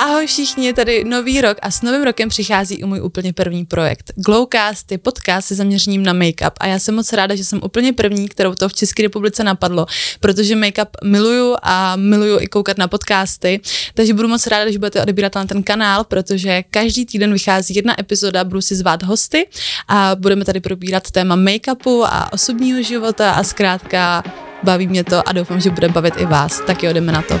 Ahoj všichni, je tady nový rok a s novým rokem přichází i můj úplně první projekt. Glowcast je podcast se zaměřením na make-up a já jsem moc ráda, že jsem úplně první, kterou to v České republice napadlo, protože make-up miluju a miluju i koukat na podcasty, takže budu moc ráda, že budete odebírat na ten kanál, protože každý týden vychází jedna epizoda, budu si zvát hosty a budeme tady probírat téma make-upu a osobního života a zkrátka baví mě to a doufám, že bude bavit i vás, tak jo, jdeme na to.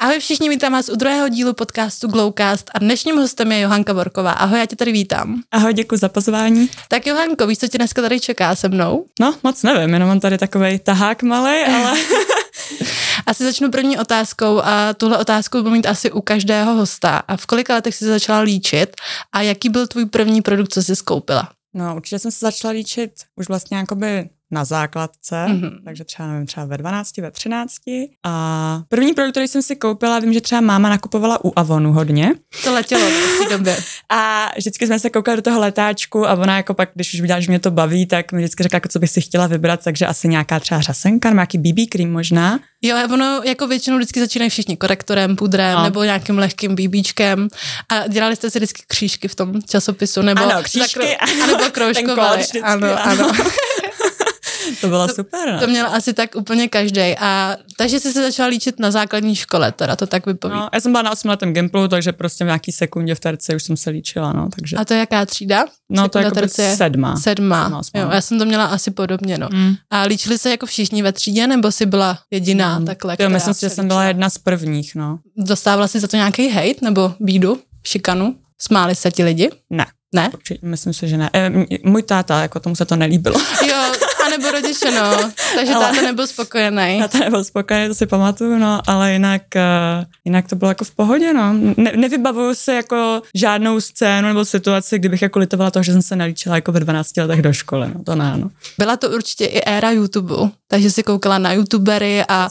Ahoj všichni, vítám vás u druhého dílu podcastu Glowcast a dnešním hostem je Johanka Borková. Ahoj, já tě tady vítám. Ahoj, děkuji za pozvání. Tak Johanko, víš, co tě dneska tady čeká se mnou? No, moc nevím, jenom mám tady takovej tahák malej, ale... Asi začnu první otázkou a tuhle otázku budu mít asi u každého hosta. A v kolika letech jsi začala líčit a jaký byl tvůj první produkt, co jsi skoupila? No, určitě jsem se začala líčit už vlastně jakoby... na základce, takže třeba ve 12, ve 13. A první produkt, který jsem si koupila, vím, že třeba máma nakupovala u Avonu hodně. To letělo v té době. A vždycky jsme se koukali do toho letáčku a ona jako pak, když už viděla, že mě to baví, tak mi vždycky řekla, jako co bych si chtěla vybrat, takže asi nějaká třeba řasenka, nějaký BB cream možná. Jo, ono jako většinou vždycky začínají všichni korektorem, pudrem nebo nějakým lehkým BBčkem. A dělali jste si vždycky křížky v tom časopisu nebo ano, křížky, nebo kroužkovali. Ano. To bylo super. Ne? To mělo asi tak úplně každej. A takže jsi se začala líčit na základní škole, teda to tak vypoví. No, já jsem byla na 8letém Gimplu, takže prostě v nějaký sekundě v terce už jsem se líčila, no, takže. A to je jaká třída? No, to je jako sedma. Jo, já jsem to měla asi podobně, no. A líčili se jako všichni ve třídě, nebo jsi byla jediná takhle? Jo, myslím si, že jsem byla jedna z prvních, no. Dostávala jsi za to nějaký hejt nebo bídu, šikanu? Smáli se ti lidi? Ne? Určitě, myslím si, že ne. Můj táta, jako tomu se to nelíbilo. Jo, anebo rodiče, no. Takže táta nebyl spokojený. Táta nebyl spokojený, to si pamatuju, no, ale jinak to bylo jako v pohodě, no. Nevybavuju se jako žádnou scénu nebo situaci, kdybych jako litovala toho, že jsem se nalíčila jako ve 12 letech do školy, no, to ne, no. Byla to určitě i éra YouTube, takže si koukala na YouTubery a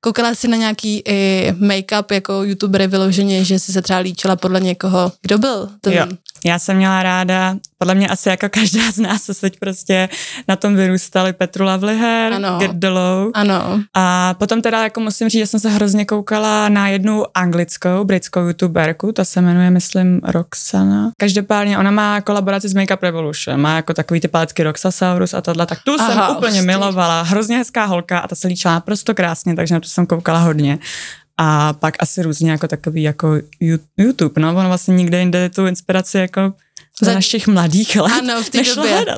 koukala si na nějaký i make-up jako YouTubery vyloženě, že si se třeba líčila podle někoho, kdo byl ten... Jo. Já jsem měla ráda, podle mě asi jako každá z nás, co se prostě na tom vyrůstali, Petru Lavliher, Get the Low. Ano. A potom teda jako musím říct, že jsem se hrozně koukala na jednu anglickou, britskou youtuberku, ta se jmenuje, myslím, Roxana. Každopádně ona má kolaboraci s Makeup Revolution, má jako takový ty paletky Roxasaurus a tohle, tak tu jsem úplně milovala. Hrozně hezká holka a ta se líčila naprosto krásně, takže na to jsem koukala hodně. A pak asi různě jako takový jako YouTube, no, ono vlastně nikde jinde tu inspiraci jako za našich mladých let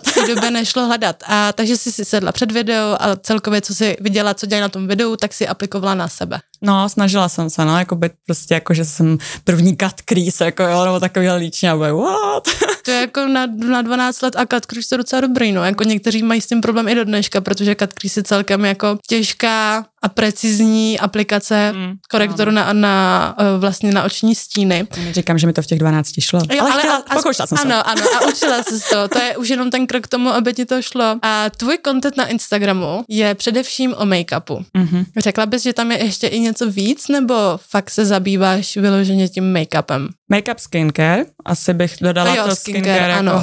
v té době nešlo hledat. A takže jsi sedla před video a celkově, co jsi viděla, co dělají na tom videu, tak si aplikovala na sebe. No, snažila jsem se, no, jako být prostě jako, že jsem první cut crease, jako jo, nebo takovýhle líčně a bude, what? To je jako na 12 let a cut crease to docela dobrý, no, jako někteří mají s tím problém i do dneška, protože cut crease je celkem jako těžká a precizní aplikace korektoru na vlastně na oční stíny. Říkám, že mi to v těch 12 šlo, ale pokoušela jsem se. Ano, a učila jsi to. To je už jenom ten krok k tomu, aby ti to šlo. A tvůj content na Instagramu je především o make-upu. Mm-hmm. Řekla bys, že tam je ještě i něco víc, nebo fakt se zabýváš vyloženě tím make-upem? Make-up, skincare, asi bych dodala to skincare jako,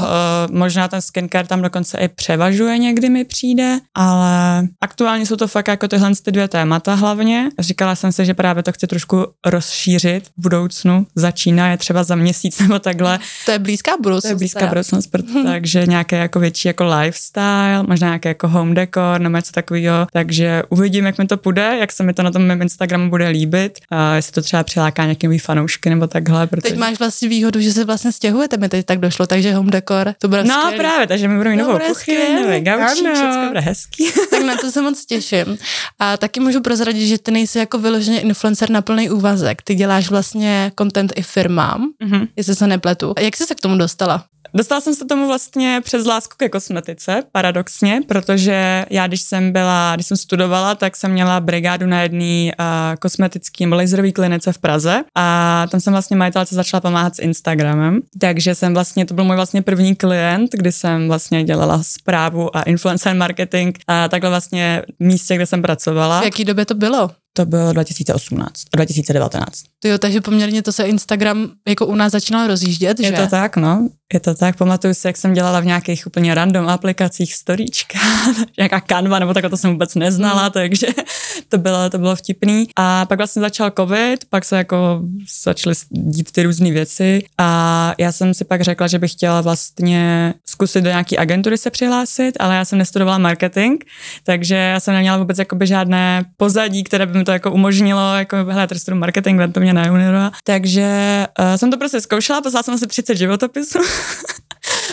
možná ten skincare tam dokonce i převažuje někdy mi přijde, ale aktuálně jsou to fakt jako tyhle ty dvě témata hlavně. Říkala jsem si, že právě to chci trošku rozšířit v budoucnu, začíná je třeba za měsíc nebo takhle. To je blízká budoucnost, takže nějaké jako větší jako lifestyle, možná nějaké jako home decor, nebo něco takového, takže uvidím, jak mi to půjde, jak se mi to na tom mém Instagramu bude líbit, jestli to třeba přiláká nějaký fanoušky nebo takhle, protože máš vlastně výhodu, že se vlastně stěhujete, mi teď tak došlo, takže home decor, to bude skvělý. No právě, takže my budeme mít novou kuchyni, nové gauči, všechno bude hezký. Tak na to se moc těším. A taky můžu prozradit, že ty nejsi jako vyloženě influencer na plný úvazek, ty děláš vlastně content i firmám, jestli se nepletu. A jak jsi se k tomu dostala? Dostala jsem se tomu vlastně přes lásku ke kosmetice, paradoxně, protože já, když jsem studovala, tak jsem měla brigádu na jedné kosmetické laserové klinice v Praze a tam jsem vlastně majitelce začala pomáhat s Instagramem, takže jsem vlastně, to byl můj vlastně první klient, kdy jsem vlastně dělala správu a influencer marketing a takhle vlastně místě, kde jsem pracovala. V jaký době to bylo? To bylo 2018 a 2019. Jo, takže poměrně to se Instagram jako u nás začínal rozjíždět, že? Je to tak, no. Je to tak, pamatuju si, jak jsem dělala v nějakých úplně random aplikacích storíčka, nějaká Canva, nebo takhle, to jsem vůbec neznala, takže to bylo vtipný. A pak vlastně začal covid, pak se jako začaly dít ty různé věci a já jsem si pak řekla, že bych chtěla vlastně zkusit do nějaký agentury se přihlásit, ale já jsem nestudovala marketing, takže já jsem neměla vůbec jakoby žádné pozadí, které by mi to jako umožnilo, jako hele, tady studuju marketing, to mě najunirova. Takže jsem to prostě zkoušela, poslala jsem asi 30 životopisů.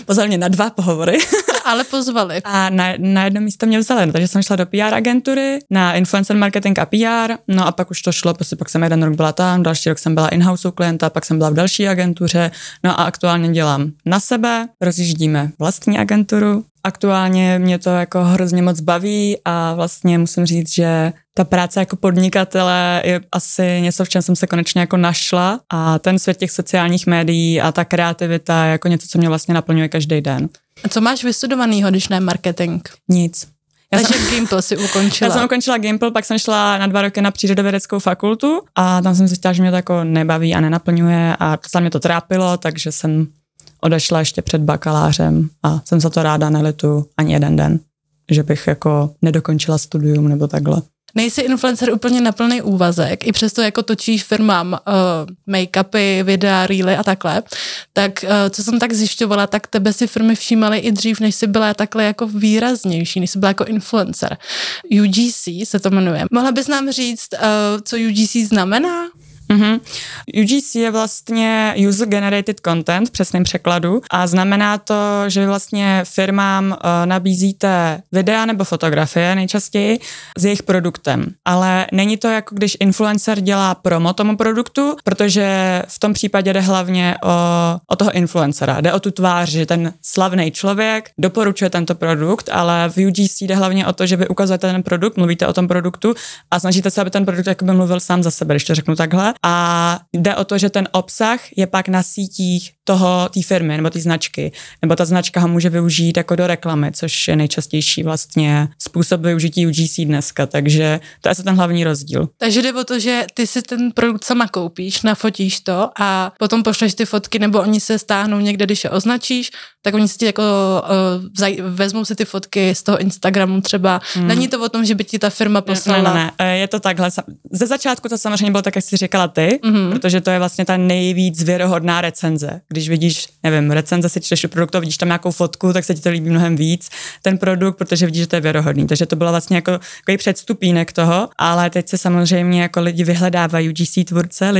Pozvali mě na 2 pohovory. Ale pozvali. A na jedno místo mě vzali, no, takže jsem šla do PR agentury, na influencer marketing a PR, no a pak už to šlo, prostě pak jsem jeden rok byla tam, další rok jsem byla in-house u klienta, pak jsem byla v další agentuře, no a aktuálně dělám na sebe, rozjíždíme vlastní agenturu. Aktuálně mě to jako hrozně moc baví a vlastně musím říct, že ta práce jako podnikatele je asi něco, v čem jsem se konečně jako našla a ten svět těch sociálních médií a ta kreativita je jako něco, co mě vlastně naplňuje každý den. A co máš vystudovanýho, když ne marketing? Nic. Takže Gimpl si ukončila. Já jsem ukončila Gimpl, pak jsem šla na 2 roky na přírodovědeckou fakultu a tam jsem zjistila, že mě to jako nebaví a nenaplňuje a to mě to trápilo, takže jsem odešla ještě před bakalářem a jsem za to ráda, nelituju ani jeden den, že bych jako nedokončila studium nebo takhle. Nejsi influencer úplně na plný úvazek, i přesto jako točíš firmám make-upy, videa, reely a takhle, tak co jsem tak zjišťovala, tak tebe si firmy všímaly i dřív, než jsi byla takhle jako výraznější, než jsi byla jako influencer. UGC se to jmenuje. Mohla bys nám říct, co UGC znamená? Mm-hmm. UGC je vlastně User Generated Content v přesném překladu a znamená to, že vlastně firmám nabízíte videa nebo fotografie nejčastěji s jejich produktem, ale není to jako když influencer dělá promo tomu produktu, protože v tom případě jde hlavně o toho influencera, jde o tu tvář, že ten slavný člověk doporučuje tento produkt, ale v UGC jde hlavně o to, že vy ukazujete ten produkt, mluvíte o tom produktu a snažíte se, aby ten produkt jakoby mluvil sám za sebe, když to řeknu takhle. A jde o to, že ten obsah je pak na sítích té firmy nebo té značky, nebo ta značka ho může využít jako do reklamy, což je nejčastější vlastně způsob využití UGC dneska, takže to je asi ten hlavní rozdíl. Takže jde o to, že ty si ten produkt sama koupíš, nafotíš to a potom pošleš ty fotky, nebo oni se stáhnou někde, když je označíš, tak oni si ti jako vezmou si ty fotky z toho Instagramu třeba. Není to o tom, že by ti ta firma poslala. Ne, je to takhle. Ze začátku to samozřejmě bylo tak, jak jsi říkala ty, protože to je vlastně ta nejvíc věrohodná recenze. Když vidíš, nevím, recenze, si čteš u produktu, vidíš tam nějakou fotku, tak se ti to líbí mnohem víc ten produkt, protože vidíš, že to je věrohodný. Takže to bylo vlastně jako takový předstupínek toho, ale teď se samozřejmě jako lidi vyhledávají UGC tvůrce,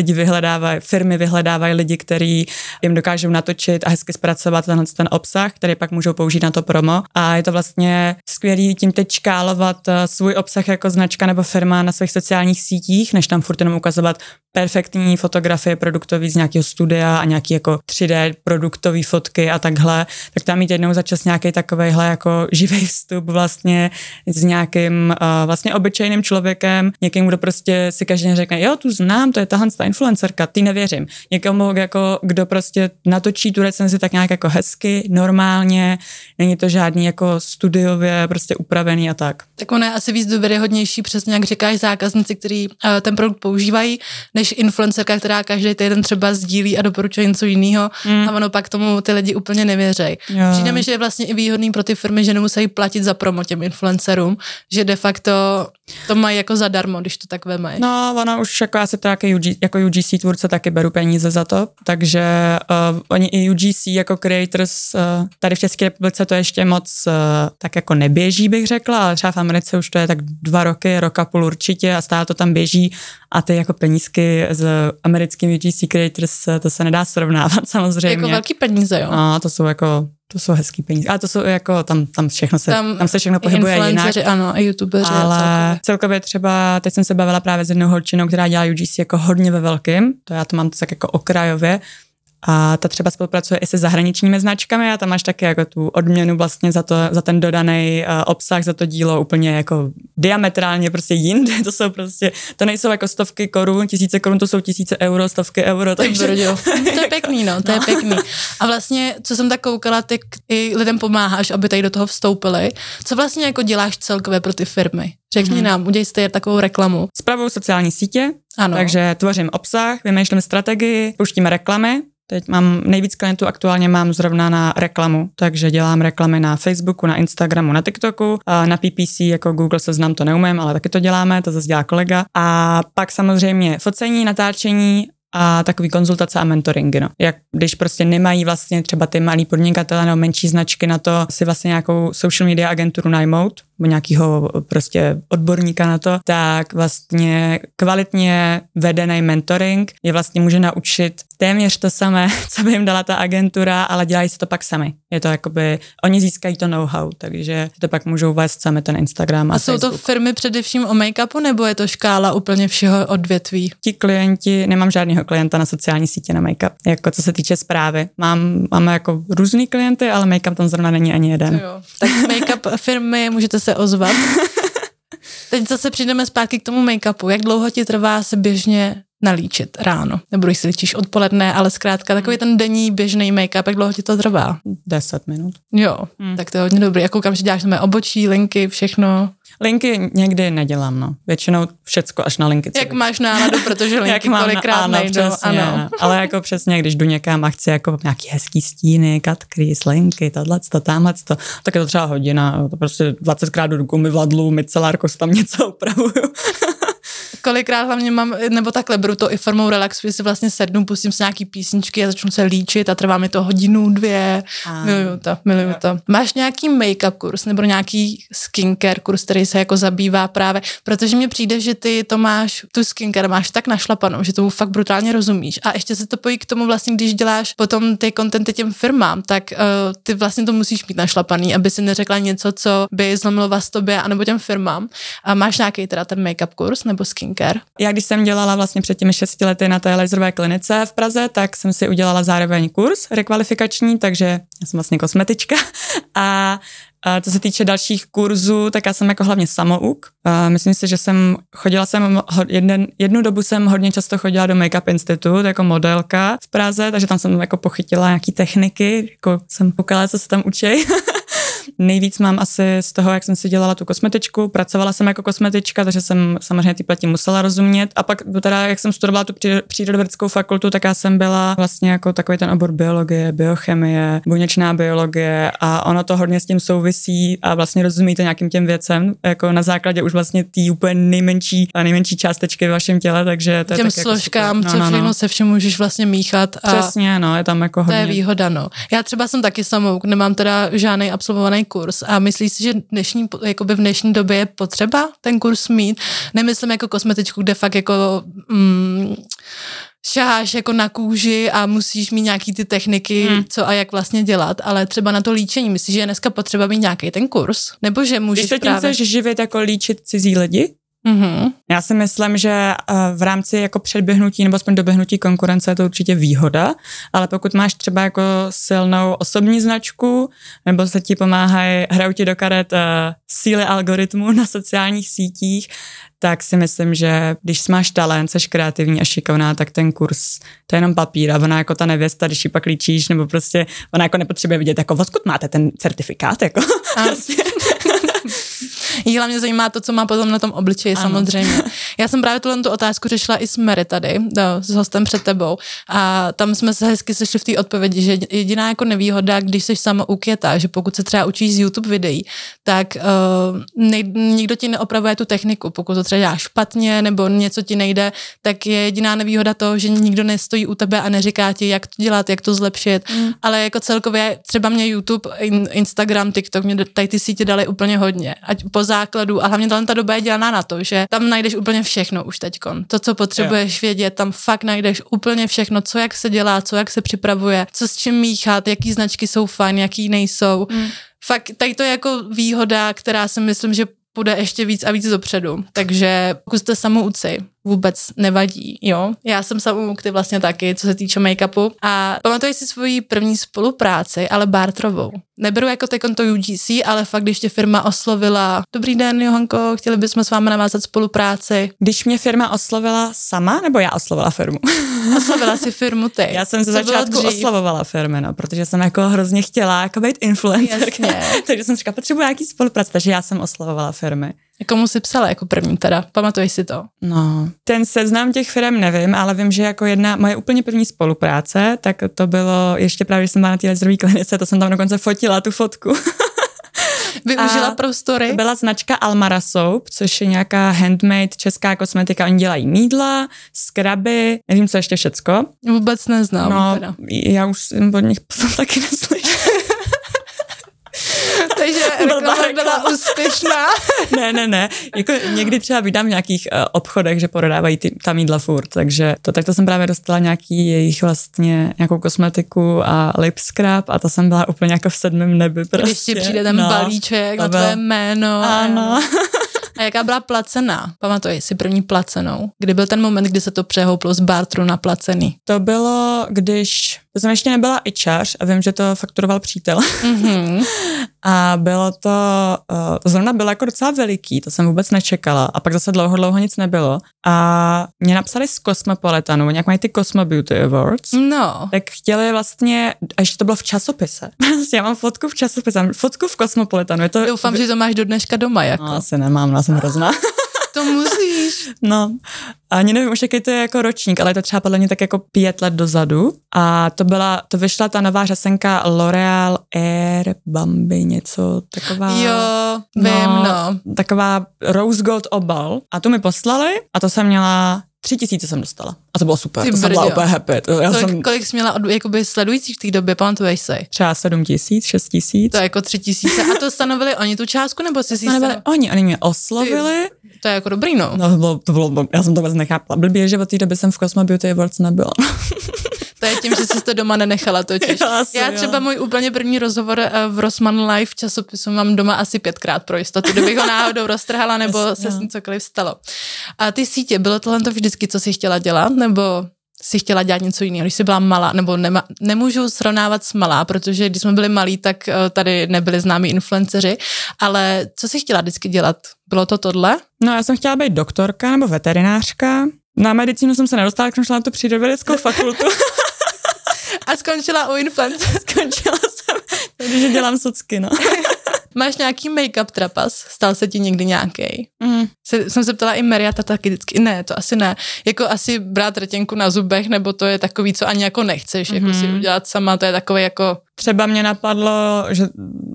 firmy vyhledávají lidi, kteří jim dokážou natočit a hezky zpracovat ten obsah, který pak můžou použít na to promo. A je to vlastně skvělý tím teď škálovat svůj obsah jako značka nebo firma na svých sociálních sítích, než tam furt jenom ukazovat perfektní fotografie produktový z nějakého studia a nějaký jako 3D produktový fotky a takhle, tak tam mít jednou za čas nějaký takovejhle jako živý vstup vlastně s nějakým vlastně obyčejným člověkem, někým, kdo prostě si každý den řekne, jo, tu znám, to je tahle ta influencerka, ty nevěřím. Někomu, jako, kdo prostě natočí tu recenzi tak nějak jako hezky, normálně, není to žádný jako studiově prostě upravený a tak. Tak ono je asi víc důvěryhodnější, přesně jak říkáš, zákazníci, kteří ten produkt používají, než influencerka, která každý týden třeba sdílí a doporučuje něco jiného a ono pak tomu ty lidi úplně nevěřejí. Přijde mi, že je vlastně i výhodný pro ty firmy, že nemusí platit za promo těm influencerům, že de facto to mají jako zadarmo, když to tak vemají. No, ono už jako já se jako UGC tvůrce taky beru peníze za to, takže oni i UGC jako creators tady v České republice to ještě moc tak jako neběží, bych řekla, ale třeba v Americe už to je tak 2 roky, rok a půl určitě a stále to tam běží a ty jako penízky s americkými UGC creators to se nedá srovnávat samozřejmě. Jako velký peníze, jo? No, to jsou hezký peníze. Ale to jsou jako, tam všechno se, tam se všechno pohybuje jinak. Ano, i youtubeři. Ale celkově třeba, teď jsem se bavila právě s jednou holčinou, která dělá UGC jako hodně ve velkým, to já to mám tak jako okrajově, A ta třeba spolupracuje i se zahraničními značkami a tam máš taky jako tu odměnu vlastně za ten dodaný obsah, za to dílo úplně jako diametrálně prostě jinde. To jsou prostě, to nejsou jako stovky korun, tisíce korun, to jsou tisíce euro, stovky euro. Takže... To je pěkný, no, to je pěkný. A vlastně, co jsem tak koukala, ty i lidem pomáháš, aby tady do toho vstoupili. Co vlastně jako děláš celkově pro ty firmy? Řekni nám, udělejte takovou reklamu. Spravuju sociální sítě, ano. Takže tvořím obsah, vymýšlím strategii, pouštím reklamy. Teď mám nejvíc klientů, aktuálně mám zrovna na reklamu, takže dělám reklamy na Facebooku, na Instagramu, na TikToku, na PPC, jako Google seznam to neumím, ale taky to děláme, to zase dělá kolega. A pak samozřejmě focení, natáčení a takový konzultace a mentoringy. No. Jak když prostě nemají vlastně třeba ty malí podnikatele nebo menší značky na to si vlastně nějakou social media agenturu najmout, nebo nějakého prostě odborníka na to, tak vlastně kvalitně vedený mentoring je vlastně může naučit téměř to samé, co by jim dala ta agentura, ale dělají si to pak sami. Je to jakoby, oni získají to know-how, takže to pak můžou vést sami ten Instagram a Facebook. Jsou to firmy především o make-upu, nebo je to škála úplně všeho odvětví? Ti klienti, nemám žádného klienta na sociální sítě na make-up, jako co se týče zprávy. Máme jako různý klienty, ale make-up tam zrovna není ani jeden. Jo. Tak make-up firmy můžete se ozvat. Teď zase přijdeme zpátky k tomu make-upu. Jak dlouho ti trvá se běžně nalíčit ráno? Nebo když si líčíš odpoledne, ale zkrátka takový ten denní běžný make-up, jak dlouho ti to trvá? 10 minut. Jo, tak to je hodně dobrý. Jakou kam si děláš mé obočí, linky, všechno? Linky někdy nedělám, no. Většinou všecko až na linky. Jak máš náladu, protože linky kolikrát nejdou. Přesně, ano. Ale jako přesně, když jdu někam a chci jako nějaký hezký stíny, cut crease, linky, tohleto, támhleto, tak je to třeba hodina. To prostě 20krát jdu do umyvadlu, micelárko si tam něco opravuju. Kolikrát hlavně mám, nebo takhle beru to i formou relaxu, že si vlastně sednu, pustím si nějaký písničky a začnu se líčit a trvá mi to hodinu, 2. Miluju to. Máš nějaký make-up kurz nebo nějaký skincare kurz, který se jako zabývá právě, protože mně přijde, že ty to máš, tu skincare máš tak našlapanou, že tomu fakt brutálně rozumíš. A ještě se to pojí k tomu vlastně, když děláš potom ty kontenty těm firmám, tak ty vlastně to musíš mít našlapaný, aby si neřekla něco, co by zlomilo vás tobě anebo těm firmám. A máš nějaký teda ten make-up kurz nebo skincare? Já když jsem dělala vlastně před těmi 6 lety na té laserové klinice v Praze, tak jsem si udělala zároveň kurz rekvalifikační, takže já jsem vlastně kosmetička a co se týče dalších kurzů, tak já jsem jako hlavně samouk. Myslím si, že jsem chodila jsem, jednu dobu jsem hodně často chodila do Makeup Institute jako modelka v Praze, takže tam jsem jako pochytila nějaký techniky, jako jsem koukala, co se tam učí. Nejvíc mám asi z toho, jak jsem si dělala tu kosmetičku, pracovala jsem jako kosmetička, takže jsem samozřejmě ty pleti musela rozumět. A pak teda, jak jsem studovala tu přírodovědeckou fakultu, tak já jsem byla vlastně jako takový ten obor biologie, biochemie, buněčná biologie a ono to hodně s tím souvisí a vlastně rozumíte nějakým těm věcem, jako na základě už vlastně té úplně nejmenší částečky v vašem těle, takže to těm je tak složkám, jako co všechno se všem můžeš vlastně míchat a přesně, no, je tam jako hodně. To je výhoda, no. Já třeba jsem taky samouk, nemám teda žádný absolvovaný kurz a myslíš si, že v dnešní době je potřeba ten kurz mít? Nemyslím jako kosmetičku, kde fakt jako šaháš jako na kůži a musíš mít nějaký ty techniky, co a jak vlastně dělat, ale třeba na to líčení. Myslíš, že je dneska potřeba mít nějaký ten kurz? Nebo že můžeš chceš živit jako líčit cizí lidi? Mm-hmm. Já si myslím, že v rámci jako předběhnutí nebo aspoň doběhnutí konkurence je to určitě výhoda, ale pokud máš třeba jako silnou osobní značku nebo se ti pomáhají, hrajou ti do karet síly algoritmů na sociálních sítích, tak si myslím, že když máš talent, seš kreativní a šikovná, tak ten kurz, to je jenom papír a ona jako ta nevěsta, když ji pak líčíš, nebo prostě ona jako nepotřebuje vidět, jako odkud máte ten certifikát, jako. Jíla mě zajímá to, co má potom na tom obličeji, samozřejmě. Já jsem právě tuhle otázku řešila i s Mary tady, s hostem před tebou a tam jsme se hezky sešli v té odpovědi, že jediná jako nevýhoda, když jsi samouk, je ta, že pokud se třeba učíš z YouTube videí, tak nikdo ti neopravuje tu techniku, pokud to třeba děláš špatně nebo něco ti nejde, tak je jediná nevýhoda to, že nikdo nestojí u tebe a neříká ti, jak to dělat, jak to zlepšit, ale jako celkově třeba mě YouTube, Instagram, TikTok, mě tady ty sítě daly úplně hodně, ať po základu a hlavně ta doba je dělaná na to, že tam najdeš úplně všechno už teďkon. To, co potřebuješ vědět, tam fakt najdeš úplně všechno, co jak se dělá, co jak se připravuje, co s čím míchat, jaký značky jsou fajn, jaký nejsou. Fakt tady to je jako výhoda, která si myslím, že půjde ještě víc a víc dopředu. Takže pokud jste samouci, vůbec nevadí, jo. Já jsem samoukty vlastně taky, co se týče make-upu a pamatuji si svoji první spolupráci, ale bartrovou. Neberu jako teďkon to UGC, ale fakt, když tě firma oslovila, dobrý den Johanko, chtěli bychom s vámi navázat spolupráci. Když mě firma oslovila sama, nebo já oslovila firmu? Oslovila si firmu ty. Já jsem ze začátku oslovovala firmy, no, protože jsem jako hrozně chtěla jako být influencerka. Takže jsem říkala, potřebuji nějaký spolupráce, takže já jsem oslovovala firmy. Komu si psala jako první teda? Pamatuješ si to? No, ten seznam těch firm nevím, ale vím, že jako jedna moje úplně první spolupráce, tak to bylo ještě právě, když jsem byla na té laserové klinice, to jsem tam dokonce fotila tu fotku. Využila prostory. Byla značka Almara Soap, což je nějaká handmade česká kosmetika. Oni dělají mýdla, skraby, nevím, co ještě všecko. Vůbec neznám. No, teda. Já už jsem od nich potom taky neslyšela. Takže reklama byla úspěšná. Ne. Jako někdy třeba vydám v nějakých obchodech, že prodávají tam jídla furt, takže to takto jsem právě dostala nějaký jejich vlastně nějakou kosmetiku a lip scrub a to jsem byla úplně jako v sedmém nebi prostě. Když ti přijde ten balíček na tvé jméno. Ano. A jaká byla placená? Pamatuji si první placenou. Kdy byl ten moment, kdy se to přehouplo z bartru na placený? To bylo, když... To jsem ještě nebyla ičař a vím, že to fakturoval přítel. Mm-hmm. A bylo to... zrovna bylo jako docela veliký, to jsem vůbec nečekala. A pak zase dlouho nic nebylo. A mě napsali z Cosmopolitanu, nějak mají ty Cosmo Beauty Awards. No. Tak chtěli vlastně... A ještě to bylo v časopise. Já mám fotku v časopise, fotku v Cosmopolitanu. Je to... Doufám, že to máš do dneška doma, jako. No, asi nemám, jsem hrozná. To musíš. No, ani nevím už, jaký to je jako ročník, ale je to třeba podle mě tak jako 5 let dozadu. A to vyšla ta nová řasenka L'Oreal Air Bambi, něco taková. Jo, vím, no. Taková rose gold obal. A tu mi poslali a to jsem měla... 3000 jsem dostala. A to bylo super. To jsem byla úplně happy. Kolik jsi měla jakoby sledujících v té době, pamatuješ si? Třeba 7 000, 6 000. To je jako 3 000. A to stanovili oni tu částku, nebo si si stanovili? Oni mě oslovili. To je jako dobrý, no. To bylo, já jsem to vůbec nechápala. Blbě, že od té doby jsem v Cosmo Beauty Awards nebyla. To je tím, že jsi to doma nenechala totiž. Já třeba můj úplně první rozhovor v Rossmann Life časopisu mám doma asi 5krát pro jistotu, kdybych ho náhodou roztrhala nebo se s ní cokoliv stalo. A ty sítě, bylo tohle to vždycky, co jsi chtěla dělat, nebo jsi chtěla dělat něco jiného, když jsi byla malá, nebo nemůžu srovnávat s malá, protože když jsme byli malí, tak tady nebyli známí influenceři, ale co jsi chtěla vždycky dělat? Bylo to tohle? No já jsem chtěla být doktorka nebo veterinářka. Na medicínu jsem se nedostala, když jsem šla na tu přírodovědeckou fakultu. A skončila u influencer. Skončila jsem, takže dělám socky, no. Máš nějaký make-up trapas? Stal se ti někdy nějaký? Jsem se ptala i Mary a ta taky vždycky, ne, to asi ne. Jako asi brát rtěnku na zubech, nebo to je takový, co ani jako nechceš, jako si udělat sama, to je takové jako... Třeba mě napadlo, že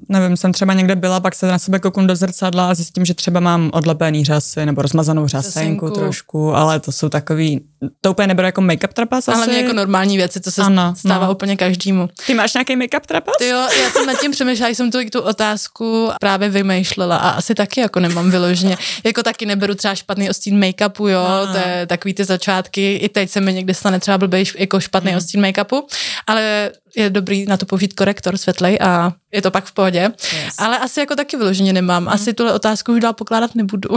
nevím, jsem třeba někde byla, pak se na sebe kouknu do zrcadla a zjistím, že třeba mám odlepený řasy nebo rozmazanou řasenku trošku, ale to jsou takový, to úplně neberu jako make-up trapas asi. Ale mě jako normální věci, to se stává úplně každému. Ty máš nějaký make-up trapas? Ty jo, já jsem nad tím přemýšlela, jsem tu otázku právě vymýšlela a asi taky jako nemám vyloženě. Jako taky neberu třeba špatný odstín make-upu, jo, to je takový ty začátky, i teď se mi někde stane třeba blbej jako špatný odstín make-upu, ale je dobrý na to použít korektor světlej a je to pak v pohodě. Yes. Ale asi jako taky vyloženě nemám. Asi tuhle otázku už dál pokládat nebudu.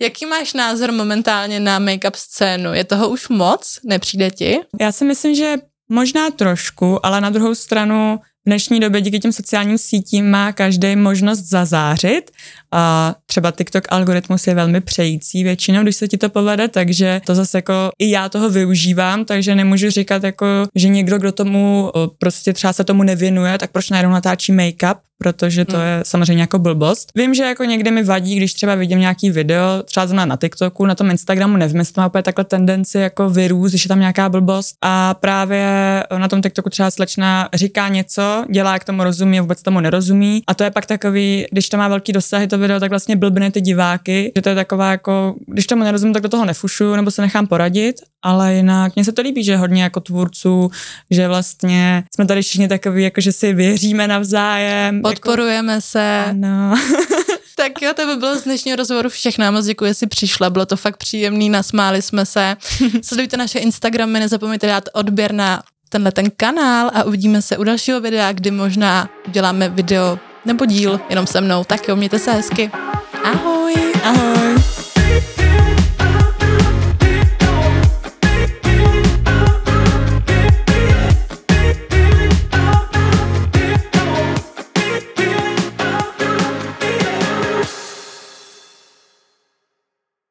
Jaký máš názor momentálně na make-up scénu? Je toho už moc? Nepřijde ti? Já si myslím, že možná trošku, ale na druhou stranu v dnešní době díky těm sociálním sítím má každý možnost zazářit. A třeba TikTok algoritmus je velmi přející většinou, když se ti to povede, takže to zase jako i já toho využívám, takže nemůžu říkat jako, že někdo, kdo tomu prostě třeba se tomu nevěnuje, tak proč najednou natáčí make-up, protože to je samozřejmě jako blbost. Vím, že jako někdy mi vadí, když třeba vidím nějaký video, třeba zrovna na TikToku, na tom Instagramu nevím, jestli to má úplně takhle tendenci jako virus, když je tam nějaká blbost a právě na tom TikToku třeba slečna říká něco, dělá, jak tomu rozumí, vůbec tomu nerozumí a to je pak takový, když to má velký dosahy to video, tak vlastně blbne ty diváky, že to je taková jako, když tomu nerozumím, tak do toho nefušuju nebo se nechám poradit, ale jinak mně se to líbí, že hodně jako tvůrců, že vlastně jsme tady všichni takový, jako že si věříme navzájem. Podporujeme jako... se. Ano. Tak jo, to by bylo z dnešního rozhovoru všechno. Moc děkuji, že jsi přišla, bylo to fakt příjemný, nasmáli jsme se. Sledujte naše Instagramy, nezapomeňte dát odběr na tenhle ten kanál a uvidíme se u dalšího videa, kdy možná uděláme video nebo díl jenom se mnou. Tak jo, mějte se hezky. Ahoj. Ahoj.